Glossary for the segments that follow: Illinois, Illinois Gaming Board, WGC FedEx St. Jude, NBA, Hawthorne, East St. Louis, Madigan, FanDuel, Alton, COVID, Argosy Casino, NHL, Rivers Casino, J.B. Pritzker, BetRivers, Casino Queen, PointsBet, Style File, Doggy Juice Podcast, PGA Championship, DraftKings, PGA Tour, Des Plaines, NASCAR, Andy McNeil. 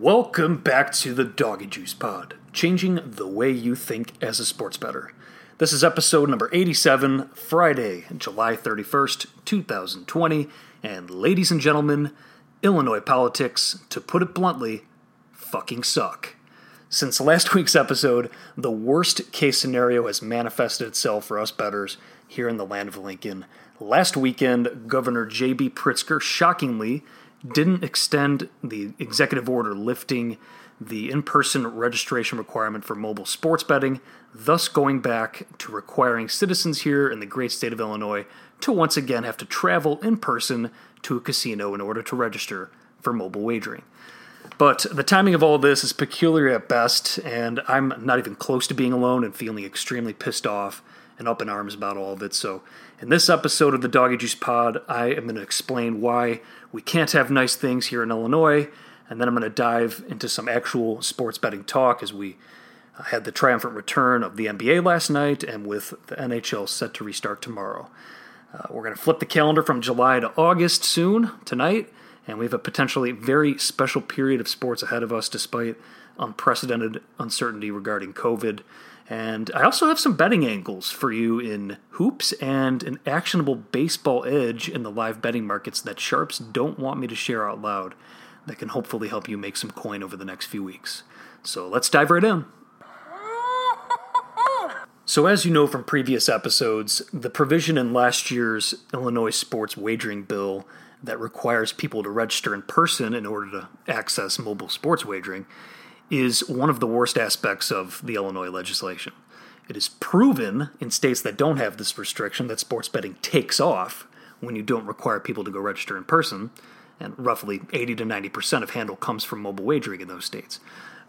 Welcome back to the Doggy Juice Pod, changing the way you think as a sports bettor. This is episode number 87, Friday, July 31st, 2020, and ladies and gentlemen, Illinois politics, to put it bluntly, fucking suck. Since last week's episode, the worst case scenario has manifested itself for us bettors here in the land of Lincoln. Last weekend, Governor J.B. Pritzker shockingly didn't extend the executive order lifting the in-person registration requirement for mobile sports betting, thus going back to requiring citizens here in the great state of Illinois to once again have to travel in person to a casino in order to register for mobile wagering. But the timing of all this is peculiar at best, and I'm not even close to being alone and feeling extremely pissed off and up in arms about all of it. So in this episode of the Doggy Juice Pod, I am going to explain why we can't have nice things here in Illinois, and then I'm going to dive into some actual sports betting talk as we had the triumphant return of the NBA last night and with the NHL set to restart tomorrow. We're going to flip the calendar from July to August soon, tonight, and we have a potentially very special period of sports ahead of us despite unprecedented uncertainty regarding COVID. And I also have some betting angles for you in hoops and an actionable baseball edge in the live betting markets that sharps don't want me to share out loud that can hopefully help you make some coin over the next few weeks. So let's dive right in. So as you know from previous episodes, the provision in last year's Illinois sports wagering bill that requires people to register in person in order to access mobile sports wagering is one of the worst aspects of the Illinois legislation. It is proven in states that don't have this restriction that sports betting takes off when you don't require people to go register in person, and roughly 80 to 90% of handle comes from mobile wagering in those states.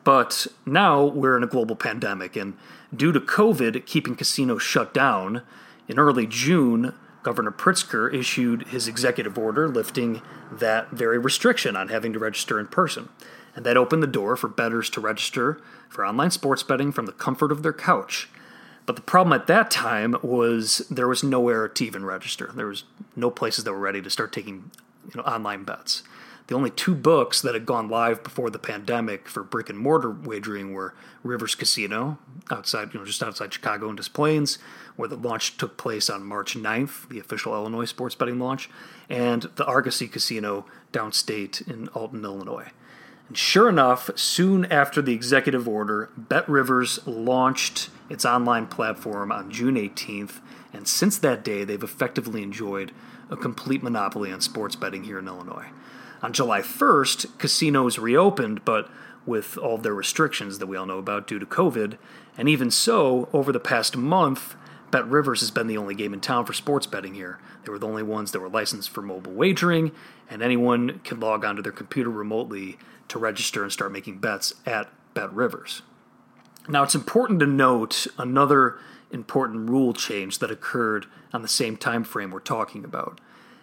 But now we're in a global pandemic, and due to COVID keeping casinos shut down, in early June, Governor Pritzker issued his executive order lifting that very restriction on having to register in person. And that opened the door for bettors to register for online sports betting from the comfort of their couch. But the problem at that time was there was nowhere to even register. There was no places that were ready to start taking online bets. The only two books that had gone live before the pandemic for brick and mortar wagering were Rivers Casino, just outside Chicago, and Des Plaines, where the launch took place on March 9th, the official Illinois sports betting launch, and the Argosy Casino downstate in Alton, Illinois. And sure enough, soon after the executive order, BetRivers launched its online platform on June 18th, and since that day, they've effectively enjoyed a complete monopoly on sports betting here in Illinois. On July 1st, casinos reopened, but with all their restrictions that we all know about due to COVID. And even so, over the past month, BetRivers has been the only game in town for sports betting here. They were the only ones that were licensed for mobile wagering, and anyone can log onto their computer remotely to register and start making bets at BetRivers. Now, it's important to note another important rule change that occurred on the same time frame we're talking about,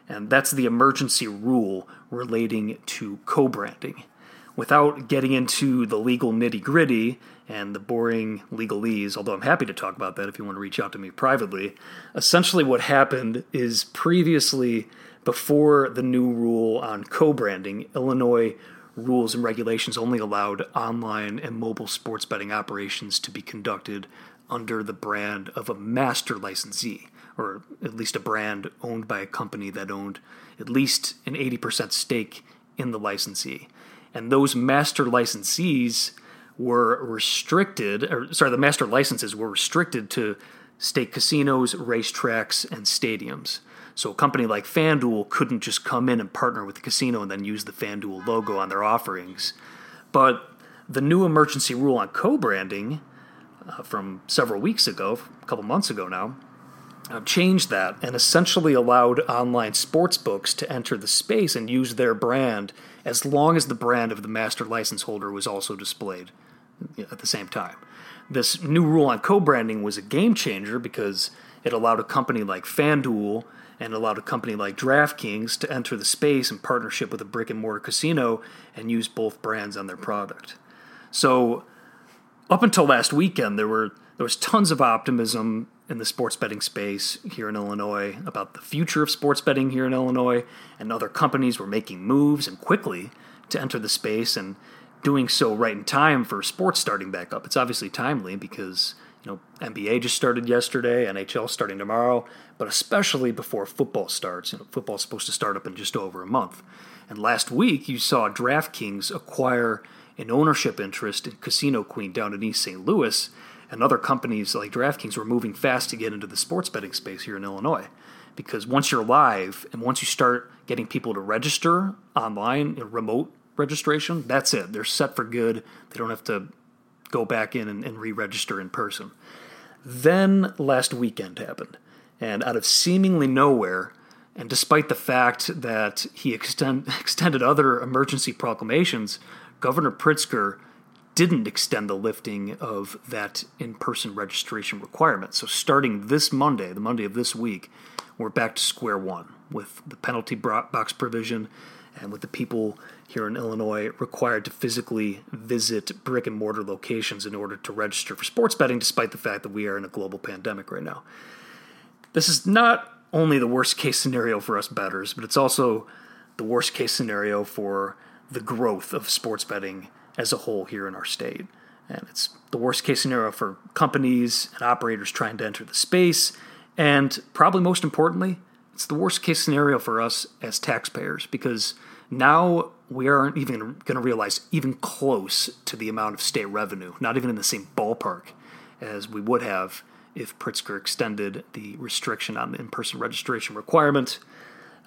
and that's the emergency rule relating to co-branding. Without getting into the legal nitty-gritty and the boring legalese, although I'm happy to talk about that if you want to reach out to me privately, essentially what happened is previously, before the new rule on co-branding, Illinois rules and regulations only allowed online and mobile sports betting operations to be conducted under the brand of a master licensee, or at least a brand owned by a company that owned at least an 80% stake in the licensee. And those master licensees were restricted, the master licenses were restricted to state casinos, racetracks, and stadiums. So a company like FanDuel couldn't just come in and partner with the casino and then use the FanDuel logo on their offerings. But the new emergency rule on co-branding from several weeks ago, a couple months ago now, changed that and essentially allowed online sportsbooks to enter the space and use their brand as long as the brand of the master license holder was also displayed at the same time. This new rule on co-branding was a game changer because it allowed a company like FanDuel and allowed a company like DraftKings to enter the space in partnership with a brick and mortar casino and use both brands on their product. So up until last weekend, there was tons of optimism in the sports betting space here in Illinois about the future of sports betting here in Illinois, and other companies were making moves and quickly to enter the space and doing so right in time for sports starting back up. It's obviously timely because, you know, NBA just started yesterday, NHL starting tomorrow, but especially before football starts. You know, football's supposed to start up in just over a month. And last week, you saw DraftKings acquire an ownership interest in Casino Queen down in East St. Louis, and other companies like DraftKings were moving fast to get into the sports betting space here in Illinois. Because once you're live and once you start getting people to register online, remote registration, that's it. They're set for good. They don't have to go back in and re-register in person. Then last weekend happened. And out of seemingly nowhere, and despite the fact that he extended other emergency proclamations, Governor Pritzker didn't extend the lifting of that in-person registration requirement. So starting this Monday, the Monday of this week, we're back to square one with the penalty box provision and with the people here in Illinois required to physically visit brick-and-mortar locations in order to register for sports betting, despite the fact that we are in a global pandemic right now. This is not only the worst-case scenario for us bettors, but it's also the worst-case scenario for the growth of sports betting as a whole here in our state. And it's the worst-case scenario for companies and operators trying to enter the space. And probably most importantly, it's the worst-case scenario for us as taxpayers, because now we aren't even going to realize even close to the amount of state revenue, not even in the same ballpark as we would have if Pritzker extended the restriction on the in-person registration requirement.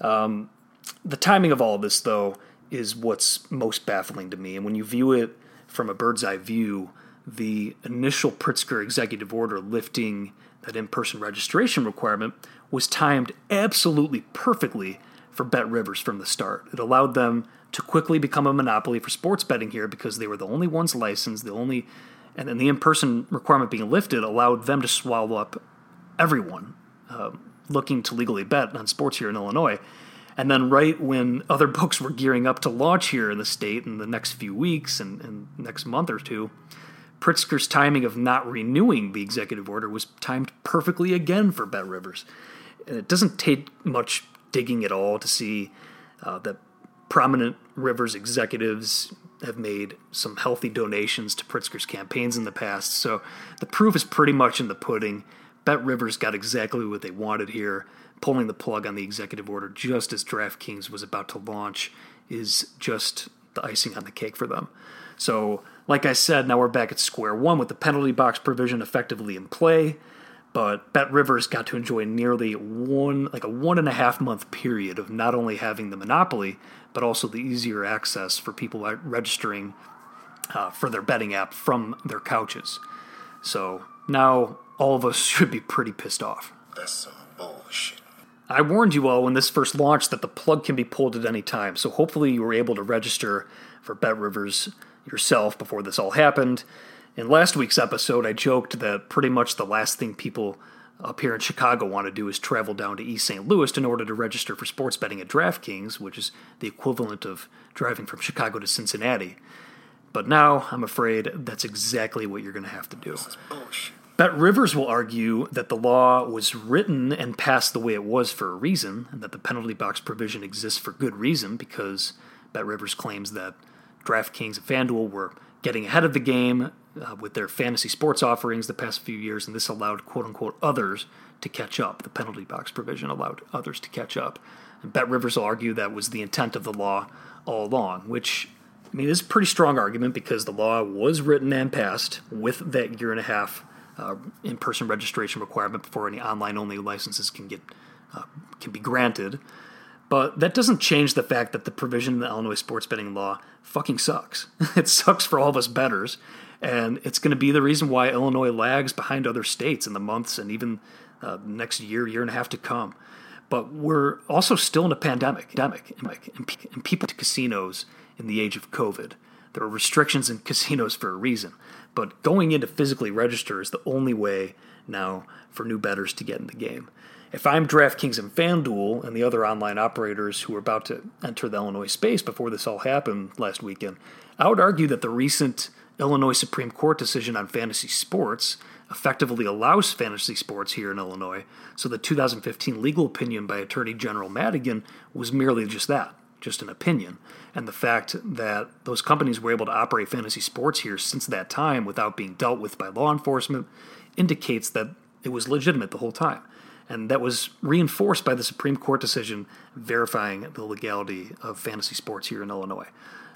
The timing of all of this, though, is what's most baffling to me. And when you view it from a bird's-eye view, the initial Pritzker executive order lifting that in-person registration requirement was timed absolutely perfectly for BetRivers from the start. It allowed them to quickly become a monopoly for sports betting here because they were the only ones licensed, and then the in-person requirement being lifted allowed them to swallow up everyone looking to legally bet on sports here in Illinois. And then right when other books were gearing up to launch here in the state in the next few weeks and next month or two, Pritzker's timing of not renewing the executive order was timed perfectly again for BetRivers. And it doesn't take much digging at all to see that prominent Rivers executives have made some healthy donations to Pritzker's campaigns in the past. So the proof is pretty much in the pudding. BetRivers got exactly what they wanted here. Pulling the plug on the executive order just as DraftKings was about to launch is just the icing on the cake for them. So, like I said, now we're back at square one with the penalty box provision effectively in play. But BetRivers got to enjoy nearly a 1.5 month period of not only having the monopoly, but also the easier access for people registering for their betting app from their couches. So now all of us should be pretty pissed off. That's some bullshit. I warned you all when this first launched that the plug can be pulled at any time, so hopefully you were able to register for BetRivers yourself before this all happened. In last week's episode, I joked that pretty much the last thing people up here in Chicago want to do is travel down to East St. Louis in order to register for sports betting at DraftKings, which is the equivalent of driving from Chicago to Cincinnati. But now, I'm afraid that's exactly what you're going to have to do. This is bullshit. BetRivers will argue that the law was written and passed the way it was for a reason, and that the penalty box provision exists for good reason, because BetRivers claims that DraftKings and FanDuel were getting ahead of the game with their fantasy sports offerings the past few years, and this allowed, quote-unquote, others to catch up. The penalty box provision allowed others to catch up. And BetRivers will argue that was the intent of the law all along, which, I mean, is a pretty strong argument because the law was written and passed with that 1.5 in-person registration requirement before any online-only licenses can be granted. But that doesn't change the fact that the provision in the Illinois sports betting law fucking sucks. It sucks for all of us bettors, and it's going to be the reason why Illinois lags behind other states in the months and even next year, 1.5 years to come. But we're also still in a pandemic and people to casinos in the age of COVID. There are restrictions in casinos for a reason, but going in to physically register is the only way now for new bettors to get in the game. If I'm DraftKings and FanDuel and the other online operators who were about to enter the Illinois space before this all happened last weekend, I would argue that the recent Illinois Supreme Court decision on fantasy sports effectively allows fantasy sports here in Illinois, so the 2015 legal opinion by Attorney General Madigan was merely just that, just an opinion. And the fact that those companies were able to operate fantasy sports here since that time without being dealt with by law enforcement indicates that it was legitimate the whole time. And that was reinforced by the Supreme Court decision verifying the legality of fantasy sports here in Illinois.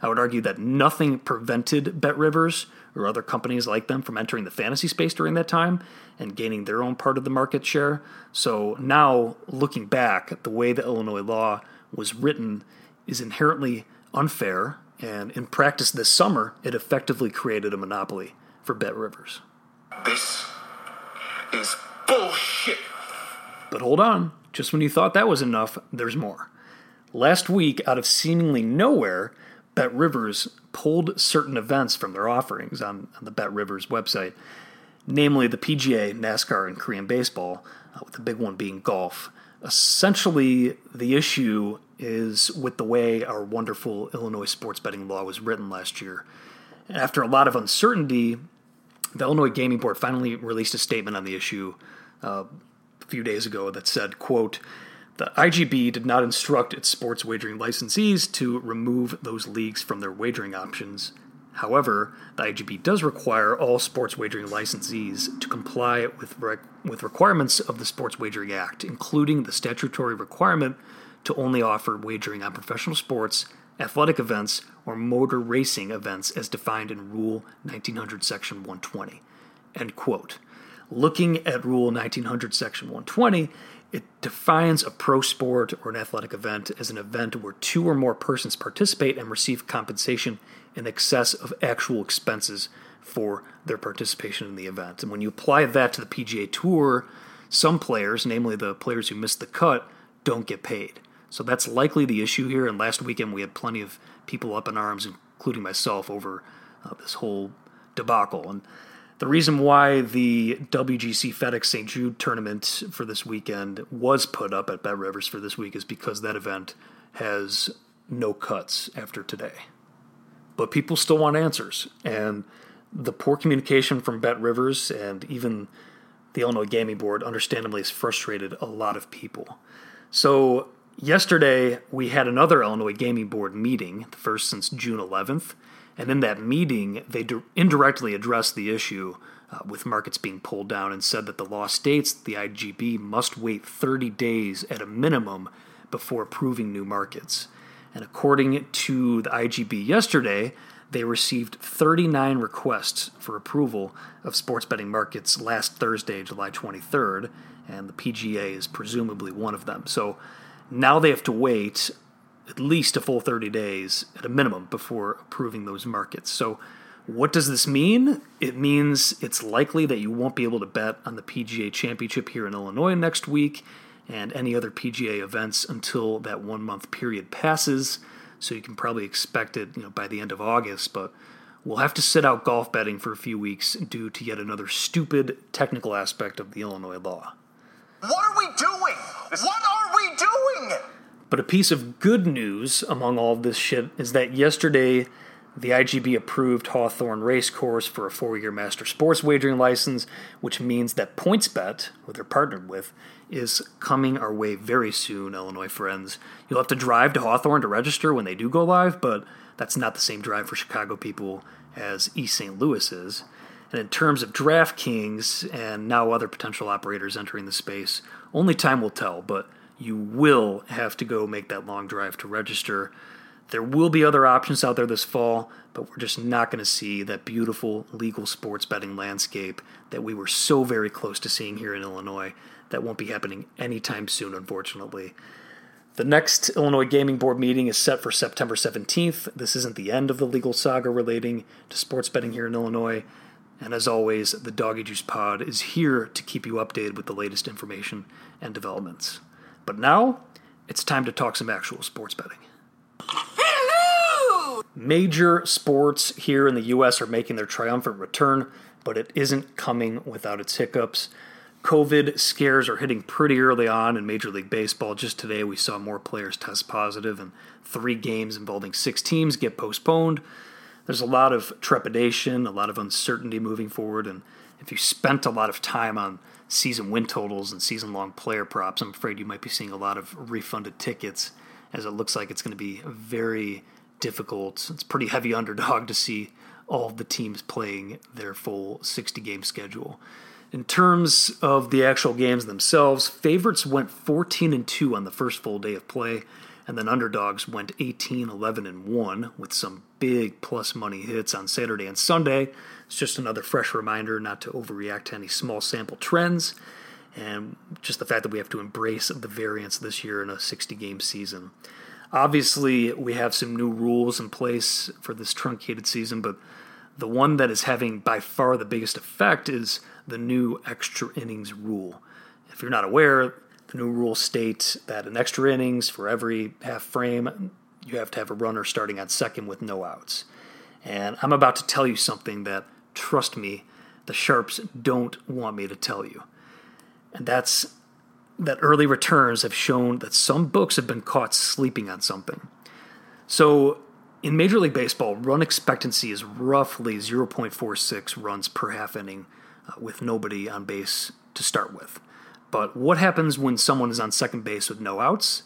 I would argue that nothing prevented BetRivers or other companies like them from entering the fantasy space during that time and gaining their own part of the market share. So now, looking back at the way the Illinois law was written is inherently unfair, and in practice this summer, it effectively created a monopoly for BetRivers. This is bullshit. But hold on, just when you thought that was enough, there's more. Last week, out of seemingly nowhere, BetRivers pulled certain events from their offerings on the BetRivers website, namely the PGA, NASCAR, and Korean baseball, with the big one being golf. Essentially, the issue is with the way our wonderful Illinois sports betting law was written last year. And after a lot of uncertainty, the Illinois Gaming Board finally released a statement on the issue a few days ago that said, quote, "The IGB did not instruct its sports wagering licensees to remove those leagues from their wagering options. However, the IGB does require all sports wagering licensees to comply with requirements of the Sports Wagering Act, including the statutory requirement to only offer wagering on professional sports, athletic events, or motor racing events as defined in Rule 1900, Section 120. End quote. Looking at Rule 1900, Section 120, it defines a pro sport or an athletic event as an event where two or more persons participate and receive compensation in excess of actual expenses for their participation in the event. And when you apply that to the PGA Tour, some players, namely the players who missed the cut, don't get paid. So that's likely the issue here. And last weekend we had plenty of people up in arms, including myself, over this whole debacle. And the reason why the WGC FedEx St. Jude tournament for this weekend was put up at BetRivers for this week is because that event has no cuts after today. But people still want answers, and the poor communication from BetRivers and even the Illinois Gaming Board understandably has frustrated a lot of people. So yesterday we had another Illinois Gaming Board meeting, the first since June 11th. And in that meeting, they indirectly addressed the issue with markets being pulled down and said that the law states the IGB must wait 30 days at a minimum before approving new markets. And according to the IGB yesterday, they received 39 requests for approval of sports betting markets last Thursday, July 23rd, and the PGA is presumably one of them. So now they have to wait at least a full 30 days at a minimum before approving those markets. So what does this mean? It means it's likely that you won't be able to bet on the PGA Championship here in Illinois next week and any other PGA events until that 1 month period passes. So you can probably expect it, by the end of August, but we'll have to sit out golf betting for a few weeks due to yet another stupid technical aspect of the Illinois law. What are we doing? But a piece of good news among all of this shit is that yesterday the IGB approved Hawthorne Racecourse for a 4-year master sports wagering license, which means that PointsBet, who they're partnered with, is coming our way very soon, Illinois friends. You'll have to drive to Hawthorne to register when they do go live, but that's not the same drive for Chicago people as East St. Louis is. And in terms of DraftKings and now other potential operators entering the space, only time will tell, but you will have to go make that long drive to register. There will be other options out there this fall, but we're just not going to see that beautiful legal sports betting landscape that we were so very close to seeing here in Illinois. That won't be happening anytime soon, unfortunately. The next Illinois Gaming Board meeting is set for September 17th. This isn't the end of the legal saga relating to sports betting here in Illinois. And as always, the Doggy Juice Pod is here to keep you updated with the latest information and developments. But now, it's time to talk some actual sports betting. Hello! Major sports here in the U.S. are making their triumphant return, but it isn't coming without its hiccups. COVID scares are hitting pretty early on in Major League Baseball. Just today, we saw more players test positive, and 3 games involving 6 teams get postponed. There's a lot of trepidation, a lot of uncertainty moving forward, and if you spent a lot of time on season win totals and season-long player props, I'm afraid you might be seeing a lot of refunded tickets as it looks like it's going to be very difficult. It's pretty heavy underdog to see all of the teams playing their full 60-game schedule. In terms of the actual games themselves, favorites went 14-2 on the first full day of play, and then underdogs went 18-11-1 with some big plus money hits on Saturday and Sunday. It's just another fresh reminder not to overreact to any small sample trends, and just the fact that we have to embrace the variance this year in a 60-game season. Obviously, we have some new rules in place for this truncated season, but the one that is having by far the biggest effect is the new extra innings rule. If you're not aware, the new rule states that in extra innings, for every half frame, you have to have a runner starting on second with no outs. And I'm about to tell you something that, trust me, the sharps don't want me to tell you. And that's that early returns have shown that some books have been caught sleeping on something. So in Major League Baseball, run expectancy is roughly 0.46 runs per half inning with nobody on base to start with. But what happens when someone is on second base with no outs?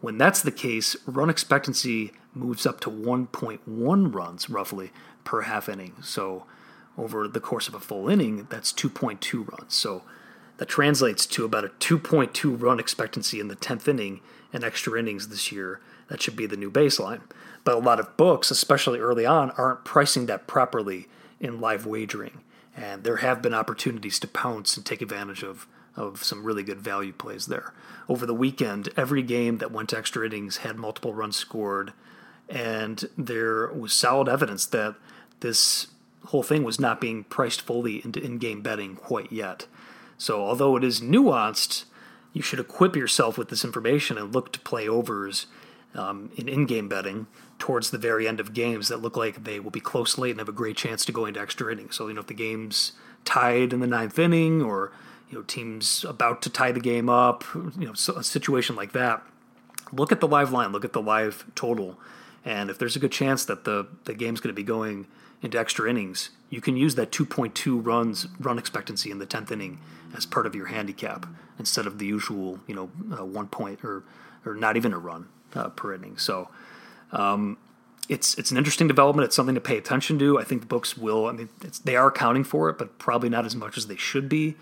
When that's the case, run expectancy moves up to 1.1 runs, roughly, per half inning. So over the course of a full inning, that's 2.2 runs. So that translates to about a 2.2 run expectancy in the 10th inning and extra innings this year. That should be the new baseline. But a lot of books, especially early on, aren't pricing that properly in live wagering. And there have been opportunities to pounce and take advantage of some really good value plays there. Over the weekend, every game that went to extra innings had multiple runs scored, and there was solid evidence that this whole thing was not being priced fully into in-game betting quite yet. So although it is nuanced, you should equip yourself with this information and look to play overs in in-game betting towards the very end of games that look like they will be close late and have a great chance to go into extra innings. So, if the game's tied in the 9th inning or, teams about to tie the game up, a situation like that, look at the live line, look at the live total. And if there's a good chance that the game's going to be going into extra innings, you can use that 2.2 runs run expectancy in the 10th inning as part of your handicap instead of the usual, 1 point or not even a run per inning. So it's an interesting development. It's something to pay attention to. I think the books will. They are accounting for it, but probably not as much as they should be.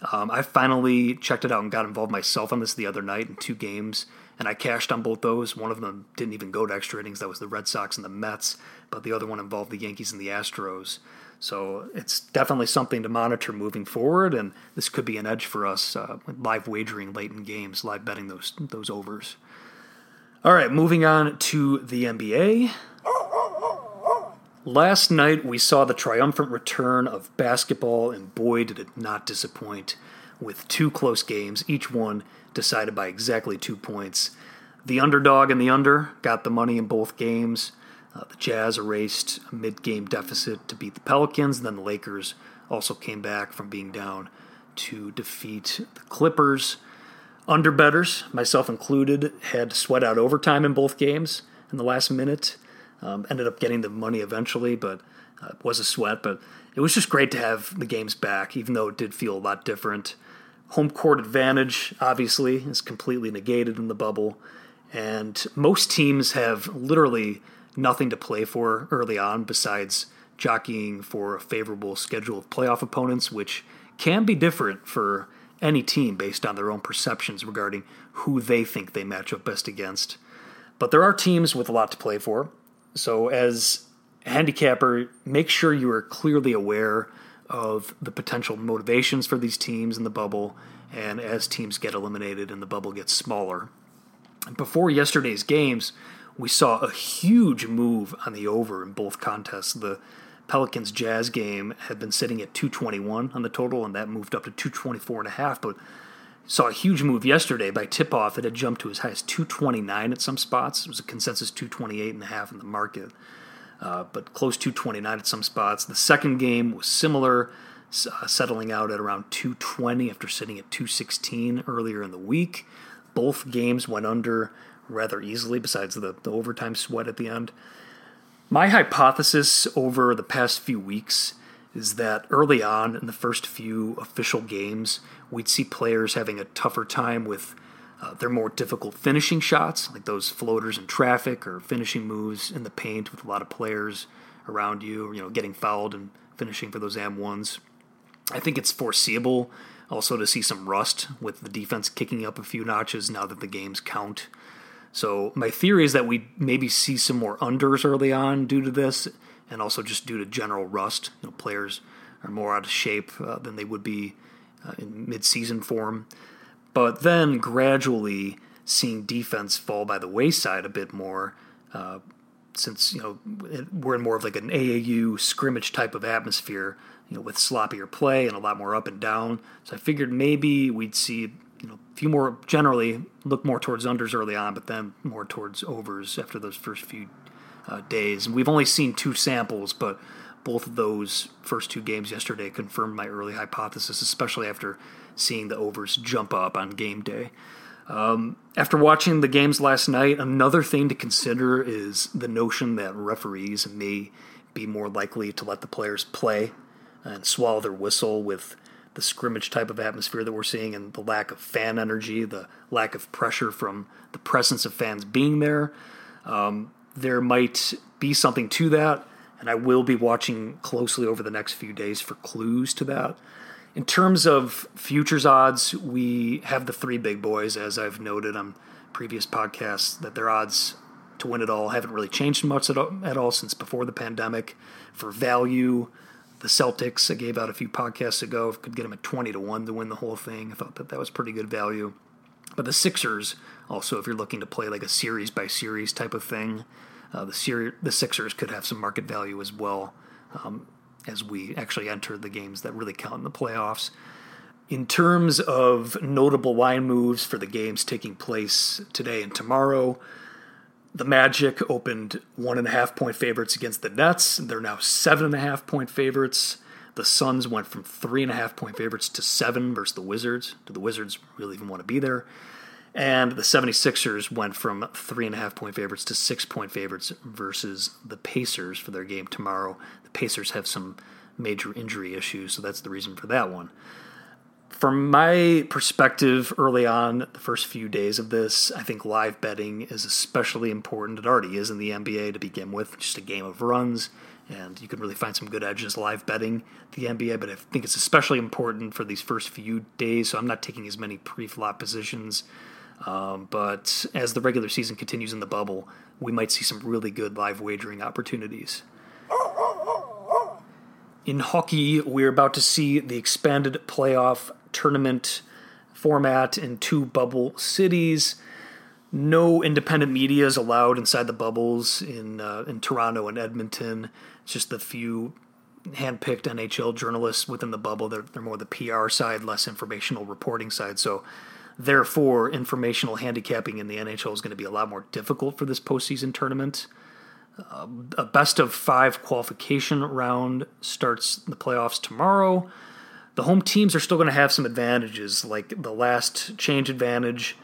I finally checked it out and got involved myself on this the other night in two games, and I cashed on both those. One of them didn't even go to extra innings. That was the Red Sox and the Mets, but the other one involved the Yankees and the Astros. So it's definitely something to monitor moving forward, and this could be an edge for us live wagering late in games, live betting those overs. All right, moving on to the NBA. Last night, we saw the triumphant return of basketball, and boy, did it not disappoint. With two close games, each one decided by exactly 2 points. The underdog and the under got the money in both games. The Jazz erased a mid-game deficit to beat the Pelicans, and then the Lakers also came back from being down to defeat the Clippers. Underbettors, myself included, had sweat out overtime in both games in the last minute. Ended up getting the money eventually, but it was a sweat. But it was just great to have the games back, even though it did feel a lot different. Home court advantage, obviously, is completely negated in the bubble. And most teams have literally nothing to play for early on besides jockeying for a favorable schedule of playoff opponents, which can be different for any team based on their own perceptions regarding who they think they match up best against. But there are teams with a lot to play for. So as a handicapper, make sure you are clearly aware of the potential motivations for these teams in the bubble, and as teams get eliminated and the bubble gets smaller. Before yesterday's games, we saw a huge move on the over in both contests. The Pelicans-Jazz game had been sitting at 221 on the total, and that moved up to 224.5, but saw a huge move yesterday by tip-off. It had jumped to as high as 229 at some spots. It was a consensus 228.5 in the market, but close to 229 at some spots. The second game was similar, settling out at around 220 after sitting at 216 earlier in the week. Both games went under rather easily, besides the overtime sweat at the end. My hypothesis over the past few weeks is that early on in the first few official games, we'd see players having a tougher time with They're more difficult finishing shots, like those floaters in traffic or finishing moves in the paint with a lot of players around you, getting fouled and finishing for those M1s. I think it's foreseeable also to see some rust with the defense kicking up a few notches now that the games count. So my theory is that we maybe see some more unders early on due to this and also just due to general rust. Players are more out of shape than they would be in midseason form. But then gradually seeing defense fall by the wayside a bit more since, we're in more of like an AAU scrimmage type of atmosphere, with sloppier play and a lot more up and down. So I figured maybe we'd see, a few more generally look more towards unders early on, but then more towards overs after those first few days. And we've only seen two samples, but both of those first two games yesterday confirmed my early hypothesis, especially after seeing the overs jump up on game day. After watching the games last night, another thing to consider is the notion that referees may be more likely to let the players play and swallow their whistle with the scrimmage type of atmosphere that we're seeing and the lack of fan energy, the lack of pressure from the presence of fans being there. There might be something to that, and I will be watching closely over the next few days for clues to that. In terms of futures odds, we have the three big boys, as I've noted on previous podcasts, that their odds to win it all haven't really changed much at all since before the pandemic. For value, the Celtics, I gave out a few podcasts ago, could get them at 20-1 to win the whole thing. I thought that was pretty good value. But the Sixers, also, if you're looking to play like a series-by-series type of thing, the Sixers could have some market value as well, as we actually enter the games that really count in the playoffs. In terms of notable line moves for the games taking place today and tomorrow, the Magic opened 1.5-point favorites against the Nets. They're now 7.5-point favorites. The Suns went from 3.5-point favorites to 7 versus the Wizards. Do the Wizards really even want to be there? And the 76ers went from 3.5-point favorites to 6-point favorites versus the Pacers for their game tomorrow. The Pacers have some major injury issues, so that's the reason for that one. From my perspective early on, the first few days of this, I think live betting is especially important. It already is in the NBA to begin with, just a game of runs, and you can really find some good edges live betting the NBA, but I think it's especially important for these first few days, so I'm not taking as many pre-flop positions. But as the regular season continues in the bubble, we might see some really good live wagering opportunities. In hockey, we're about to see the expanded playoff tournament format in two bubble cities. No independent media is allowed inside the bubbles in Toronto and Edmonton. It's just the few handpicked NHL journalists within the bubble. They're more the PR side, less informational reporting side. So therefore, informational handicapping in the NHL is going to be a lot more difficult for this postseason tournament. A best-of-5 qualification round starts the playoffs tomorrow. The home teams are still going to have some advantages, like the last change advantage,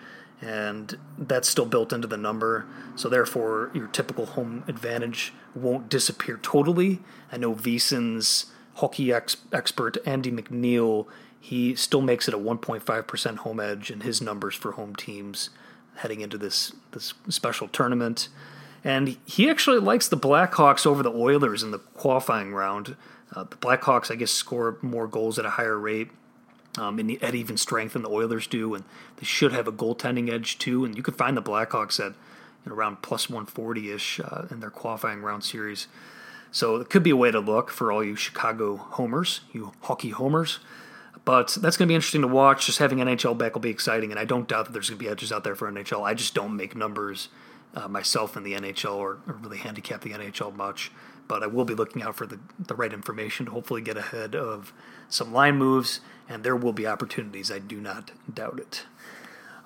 and that's still built into the number. So therefore, your typical home advantage won't disappear totally. I know VSiN's hockey expert Andy McNeil, he still makes it a 1.5% home edge in his numbers for home teams heading into this special tournament. And he actually likes the Blackhawks over the Oilers in the qualifying round. The Blackhawks, I guess, score more goals at a higher rate at even strength than the Oilers do, and they should have a goaltending edge too. And you could find the Blackhawks at around plus 140-ish in their qualifying round series. So it could be a way to look for all you Chicago homers, you hockey homers. But that's going to be interesting to watch. Just having NHL back will be exciting, and I don't doubt that there's going to be edges out there for NHL. I just don't make numbers myself in the NHL or really handicap the NHL much. But I will be looking out for the right information to hopefully get ahead of some line moves, and there will be opportunities. I do not doubt it.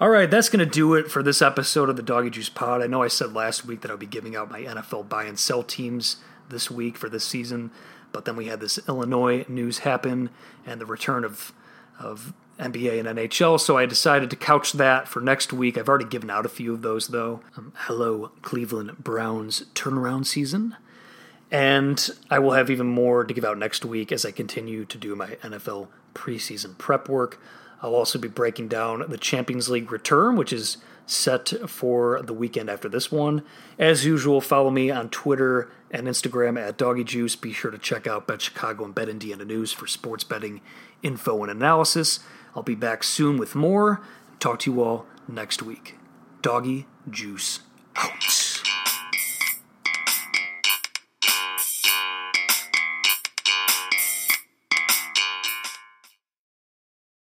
All right, that's going to do it for this episode of the Doggy Juice Pod. I know I said last week that I'll be giving out my NFL buy and sell teams this week for this season, but then we had this Illinois news happen and the return of NBA and NHL, so I decided to couch that for next week. I've already given out a few of those, though. Hello, Cleveland Browns turnaround season. And I will have even more to give out next week as I continue to do my NFL preseason prep work. I'll also be breaking down the Champions League return, which is set for the weekend after this one. As usual, follow me on Twitter and Instagram at Doggy Juice. Be sure to check out Bet Chicago and Bet Indiana News for sports betting info and analysis. I'll be back soon with more. Talk to you all next week. Doggy Juice out.